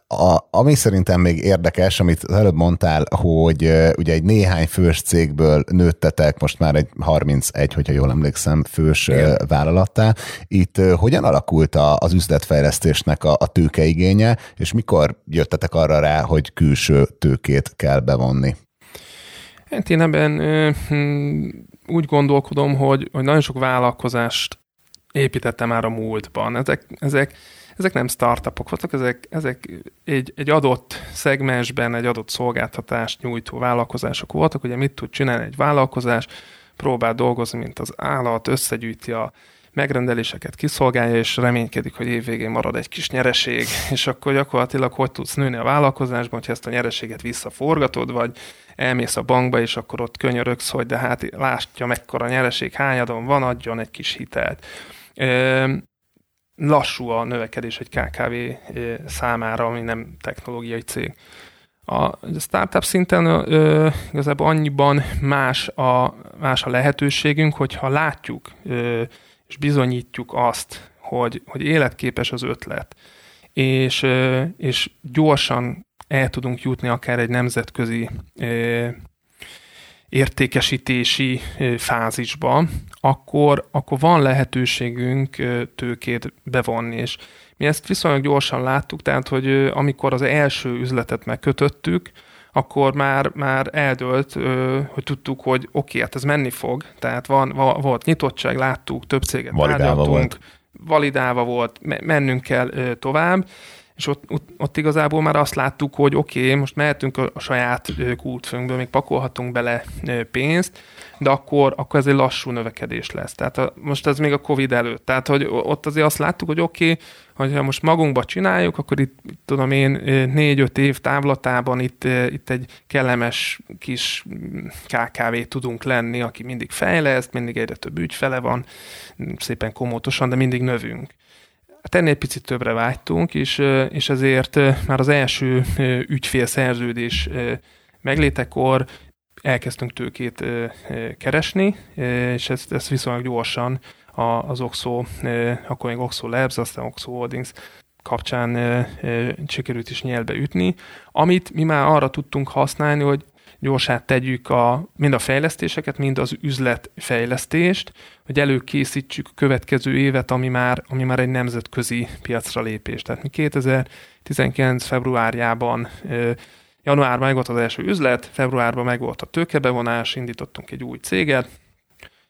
A, ami szerintem még érdekes, amit előbb mondtál, hogy ugye egy néhány fős cégből nőttetek, most már egy harmincegy, hogyha jól emlékszem, fős igen. vállalattá. Itt hogyan alakult az üzletfejlesztésnek a, a tőkeigénye, és mikor jöttetek arra rá, hogy külső tőkét kell bevonni? Hát én ebben ö, úgy gondolkodom, hogy, hogy nagyon sok vállalkozást építettem már a múltban. Ezek, ezek, ezek nem startupok voltak, ezek, ezek egy, egy adott szegmensben egy adott szolgáltatást nyújtó vállalkozások voltak. Ugye mit tud csinálni egy vállalkozás? Próbál dolgozni, mint az állat, összegyűjti a megrendeléseket, kiszolgálja, és reménykedik, hogy évvégén marad egy kis nyereség, és akkor gyakorlatilag hogy tudsz nőni a vállalkozásban, hogyha ezt a nyereséget visszaforgatod, vagy elmész a bankba, és akkor ott könyörögsz, hogy de hát látja, mekkora nyereség, hányadon van, adjon egy kis hitelt. Lassú a növekedés egy ká ká vé számára, ami nem technológiai cég. A startup szinten ö, igazából annyiban más a, más a lehetőségünk, hogyha látjuk ö, és bizonyítjuk azt, hogy, hogy életképes az ötlet, és, ö, és gyorsan el tudunk jutni akár egy nemzetközi ö, értékesítési ö, fázisba, akkor, akkor van lehetőségünk ö, tőkét bevonni, és mi ezt viszonylag gyorsan láttuk, tehát, hogy ö, amikor az első üzletet megkötöttük, akkor már, már eldőlt, ö, hogy tudtuk, hogy oké, hát ez menni fog, tehát van, va, volt nyitottság, láttuk, több céget tárgyaltunk, validálva volt, mennünk kell ö, tovább, és ott, ott, ott igazából már azt láttuk, hogy oké, most mehetünk a, a saját kútfőnkből, még pakolhatunk bele ö, pénzt, de akkor, akkor ez egy lassú növekedés lesz. Tehát a, most ez még a Covid előtt. Tehát, hogy ott azért azt láttuk, hogy oké, hogyha most magunkba csináljuk, akkor itt, tudom én, négy-öt év távlatában itt, itt egy kellemes kis ká ká vé tudunk lenni, aki mindig fejleszt, mindig egyre több ügyfele van, szépen komótosan, de mindig növünk. Hát ennél picit többre vágytunk, és, és ezért már az első ügyfélszerződés meglétekor elkezdtünk tőkét keresni, és ezt, ezt viszonylag gyorsan az o iksz o, akkor még o iksz o Labs, aztán o iksz o Holdings kapcsán sikerült is nyelbe ütni, amit mi már arra tudtunk használni, hogy gyorsát tegyük a, mind a fejlesztéseket, mind az üzletfejlesztést, hogy előkészítsük a következő évet, ami már, ami már egy nemzetközi piacra lépés. Tehát mi kétezer-tizenkilenc februárjában, januárban meg volt az első üzlet, februárban meg volt a tőkebevonás, indítottunk egy új céget,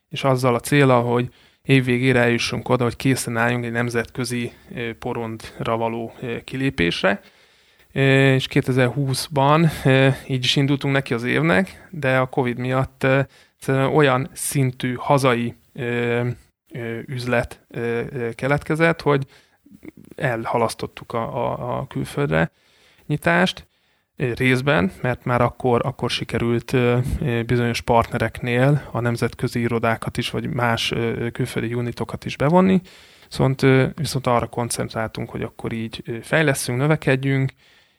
és azzal a céla, hogy évvégére eljussunk oda, hogy készen álljunk egy nemzetközi porondra való kilépésre, és kétezer-húszban így is indultunk neki az évnek, de a Covid miatt olyan szintű hazai üzlet keletkezett, hogy elhalasztottuk a, a, a külföldre nyitást részben, mert már akkor, akkor sikerült bizonyos partnereknél a nemzetközi irodákat is, vagy más külföldi unitokat is bevonni, viszont, viszont arra koncentráltunk, hogy akkor így fejlesszünk, növekedjünk,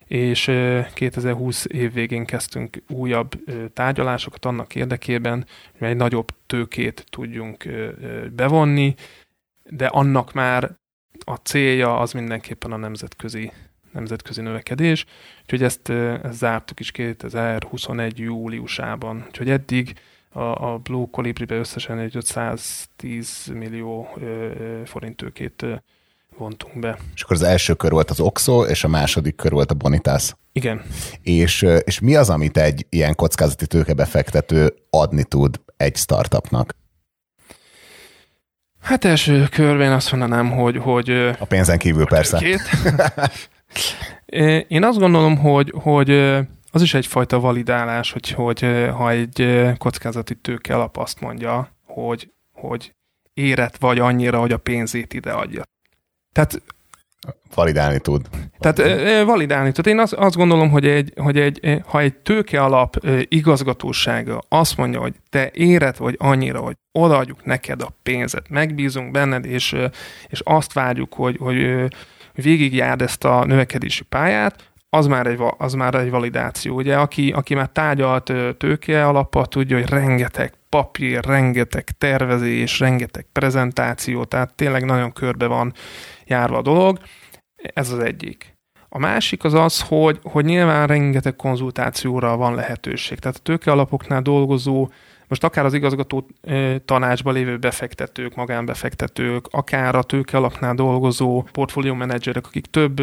és kétezer-húsz év végén kezdtünk újabb tárgyalásokat annak érdekében, hogy egy nagyobb tőkét tudjunk bevonni, de annak már a célja az mindenképpen a nemzetközi, nemzetközi növekedés, úgyhogy ezt, ezt zártuk is kétezer-huszonegy júliusában, úgyhogy eddig a Blue Colibri-be összesen egy ötszáztíz millió forint tőkét vontunk be. És akkor az első kör volt az o iksz o, és a második kör volt a Bonitas. Igen. És, és mi az, amit egy ilyen kockázati tőkebefektető adni tud egy startupnak? Hát első körben azt mondanám, hogy... hogy a pénzen kívül a persze. Én azt gondolom, hogy... hogy az is egyfajta validálás, hogy, hogy ha egy kockázati tőke alap azt mondja, hogy, hogy érett vagy annyira, hogy a pénzét ide adja. Tehát validálni tud. Tehát validálni tud. Én azt, azt gondolom, hogy, egy, hogy egy, ha egy tőke alap igazgatósága azt mondja, hogy te érett vagy annyira, hogy odaadjuk neked a pénzet, megbízunk benned, és, és azt várjuk, hogy, hogy végigjárd ezt a növekedési pályát, az már egy, az már egy validáció. Ugye, aki, aki már tárgyalt tőke alappal, tudja, hogy rengeteg papír, rengeteg tervezés, rengeteg prezentáció, tehát tényleg nagyon körbe van járva a dolog. Ez az egyik. A másik az az, hogy, hogy nyilván rengeteg konzultációra van lehetőség. Tehát a tőkealapoknál dolgozó, most akár az igazgató tanácsban lévő befektetők, magánbefektetők, akár a tőkealapnál dolgozó portfóliómenedzserek, akik több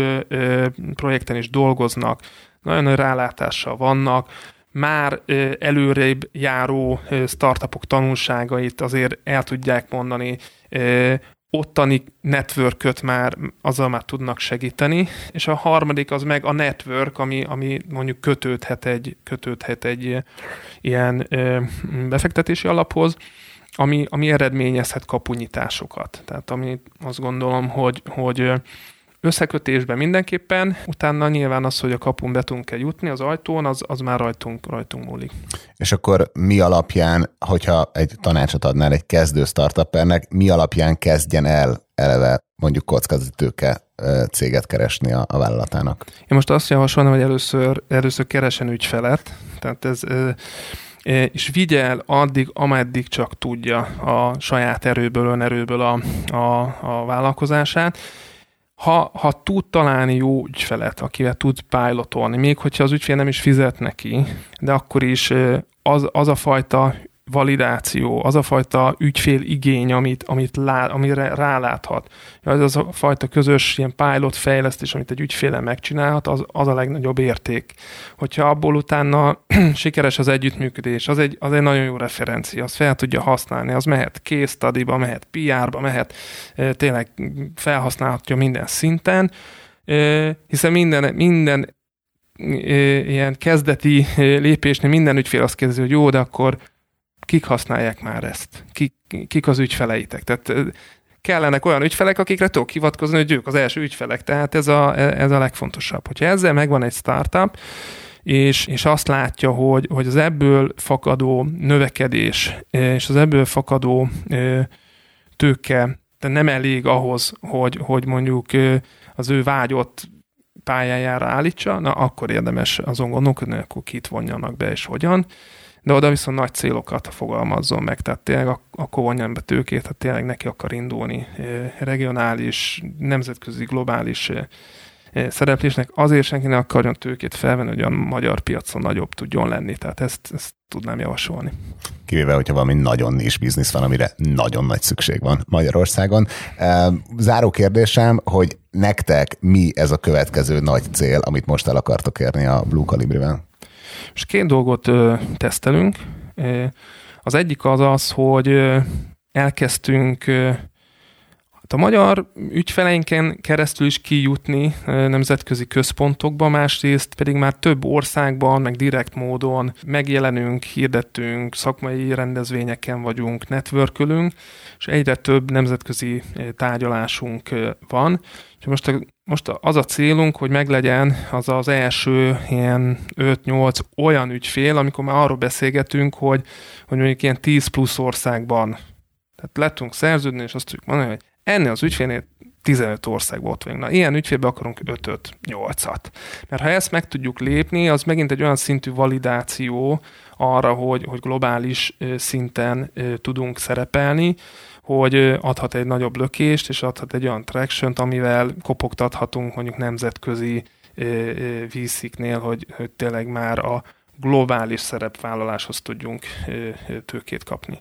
projekten is dolgoznak, nagyon nagy rálátással vannak, már előrébb járó startupok tanulságait azért el tudják mondani, ottani networköt már, azzal már tudnak segíteni, és a harmadik az meg a network, ami, ami mondjuk kötődhet egy, kötődhet egy ilyen ö, befektetési alaphoz, ami, ami eredményezhet kapunyításokat. Tehát ami azt gondolom, hogy, hogy összekötésben mindenképpen, utána nyilván az, hogy a kapun be tudunk jutni az ajtón, az, az már rajtunk, rajtunk múlik. És akkor mi alapján, hogyha egy tanácsot adnál egy kezdő startupernek, mi alapján kezdjen el eleve mondjuk kockázati tőke céget keresni a, a vállalatának? Én most azt javasolnám, hogy először, először keresen ügyfelet, tehát ez, és vigye el addig, ameddig csak tudja a saját erőből, önerőből a, a, a vállalkozását. Ha, ha tud találni jó ügyfelet, akivel tud pilotolni, még hogyha az ügyfél nem is fizet neki, de akkor is az, az a fajta validáció, az a fajta ügyfél igény, amit, amit lá, amire ráláthat, az, az a fajta közös ilyen pilot fejlesztés, amit egy ügyfélen megcsinálhat, az, az a legnagyobb érték. Hogyha abból utána sikeres az együttműködés, az egy, az egy nagyon jó referencia, azt fel tudja használni, az mehet case study-ba, mehet pé er-ba, mehet tényleg felhasználhatja minden szinten, hiszen minden, minden ilyen kezdeti lépésnél minden ügyfél azt kérdezi, hogy jó, de akkor kik használják már ezt? Kik, kik az ügyfeleitek? Tehát kellenek olyan ügyfelek, akikre tudok hivatkozni, hogy ők az első ügyfelek. Tehát ez a, ez a legfontosabb. Hogyha ezzel megvan egy startup, és, és azt látja, hogy, hogy az ebből fakadó növekedés, és az ebből fakadó tőke de nem elég ahhoz, hogy, hogy mondjuk az ő vágyott pályájára állítsa, na akkor érdemes azon gondolkodni, akkor kit vonjanak be és hogyan. De oda viszont nagy célokat fogalmazzon meg, tehát tényleg akkor vonjam be tőkét, tehát tényleg neki akar indulni regionális, nemzetközi, globális szereplésnek, azért senki ne akarjon tőkét felvenni, hogy a magyar piacon nagyobb tudjon lenni, tehát ezt, ezt tudnám javasolni. Kivéve, hogyha valami nagyon nis biznisz van, amire nagyon nagy szükség van Magyarországon. Záró kérdésem, hogy nektek mi ez a következő nagy cél, amit most el akartok érni a Blue Colibri-ben? És két dolgot ö, tesztelünk. Az egyik az az, hogy ö, elkezdtünk ö, a magyar ügyfeleinken keresztül is kijutni ö, nemzetközi központokba, másrészt pedig már több országban, meg direkt módon megjelenünk, hirdettünk, szakmai rendezvényeken vagyunk, networkölünk, és egyre több nemzetközi tárgyalásunk ö, van. És most a Most az a célunk, hogy meglegyen az az első ilyen öt-nyolc olyan ügyfél, amikor már arról beszélgetünk, hogy, hogy mondjuk ilyen tíz plusz országban. Tehát le tudunk szerződni, és azt tudjuk mondani, hogy ennél az ügyfélnél tizenöt országban ott vagyunk. Na, ilyen ügyfélbe akarunk ötöt, nyolcat. Mert ha ezt meg tudjuk lépni, az megint egy olyan szintű validáció arra, hogy, hogy globális szinten tudunk szerepelni, hogy adhat egy nagyobb lökést, és adhat egy olyan traction-t, amivel kopogtathatunk mondjuk nemzetközi vé cé-nél, hogy, hogy tényleg már a globális szerepvállaláshoz tudjunk tőkét kapni.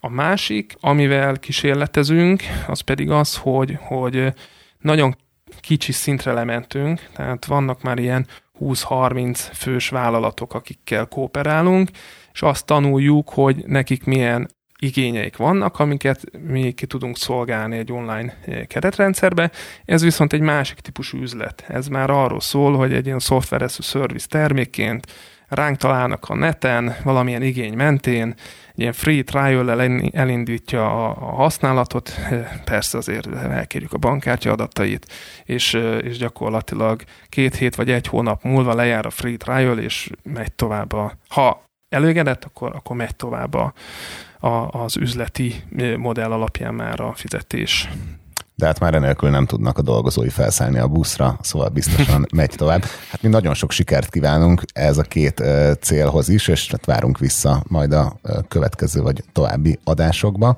A másik, amivel kísérletezünk, az pedig az, hogy, hogy nagyon kicsi szintre lementünk, tehát vannak már ilyen húsz-harminc fős vállalatok, akikkel kooperálunk, és azt tanuljuk, hogy nekik milyen igényeik vannak, amiket mi ki tudunk szolgálni egy online keretrendszerbe. Ez viszont egy másik típusú üzlet. Ez már arról szól, hogy egy ilyen software as a service termékként ránk találnak a neten, valamilyen igény mentén, egy ilyen free trial-lel elindítja a használatot, persze azért elkérjük a bankkártya adatait, és, és gyakorlatilag két hét vagy egy hónap múlva lejár a free trial, és megy tovább a, ha elégedett, akkor, akkor megy tovább a, a, az üzleti modell alapján már a fizetés. de hát már enélkül nem tudnak a dolgozói felszállni a buszra, szóval biztosan megy tovább. Hát mi nagyon sok sikert kívánunk ez a két célhoz is, és hát várunk vissza majd a következő vagy további adásokba.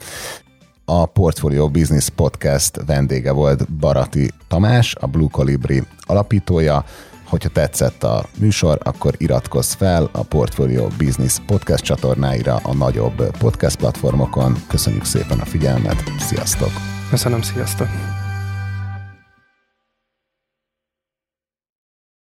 A Portfolio Business Podcast vendége volt Barati Tamás, a Blue Colibri alapítója. Hogyha tetszett a műsor, akkor iratkozz fel a Portfolio Business Podcast csatornáira a nagyobb podcast platformokon. Köszönjük szépen a figyelmet, sziasztok! Köszönöm, sziasztok!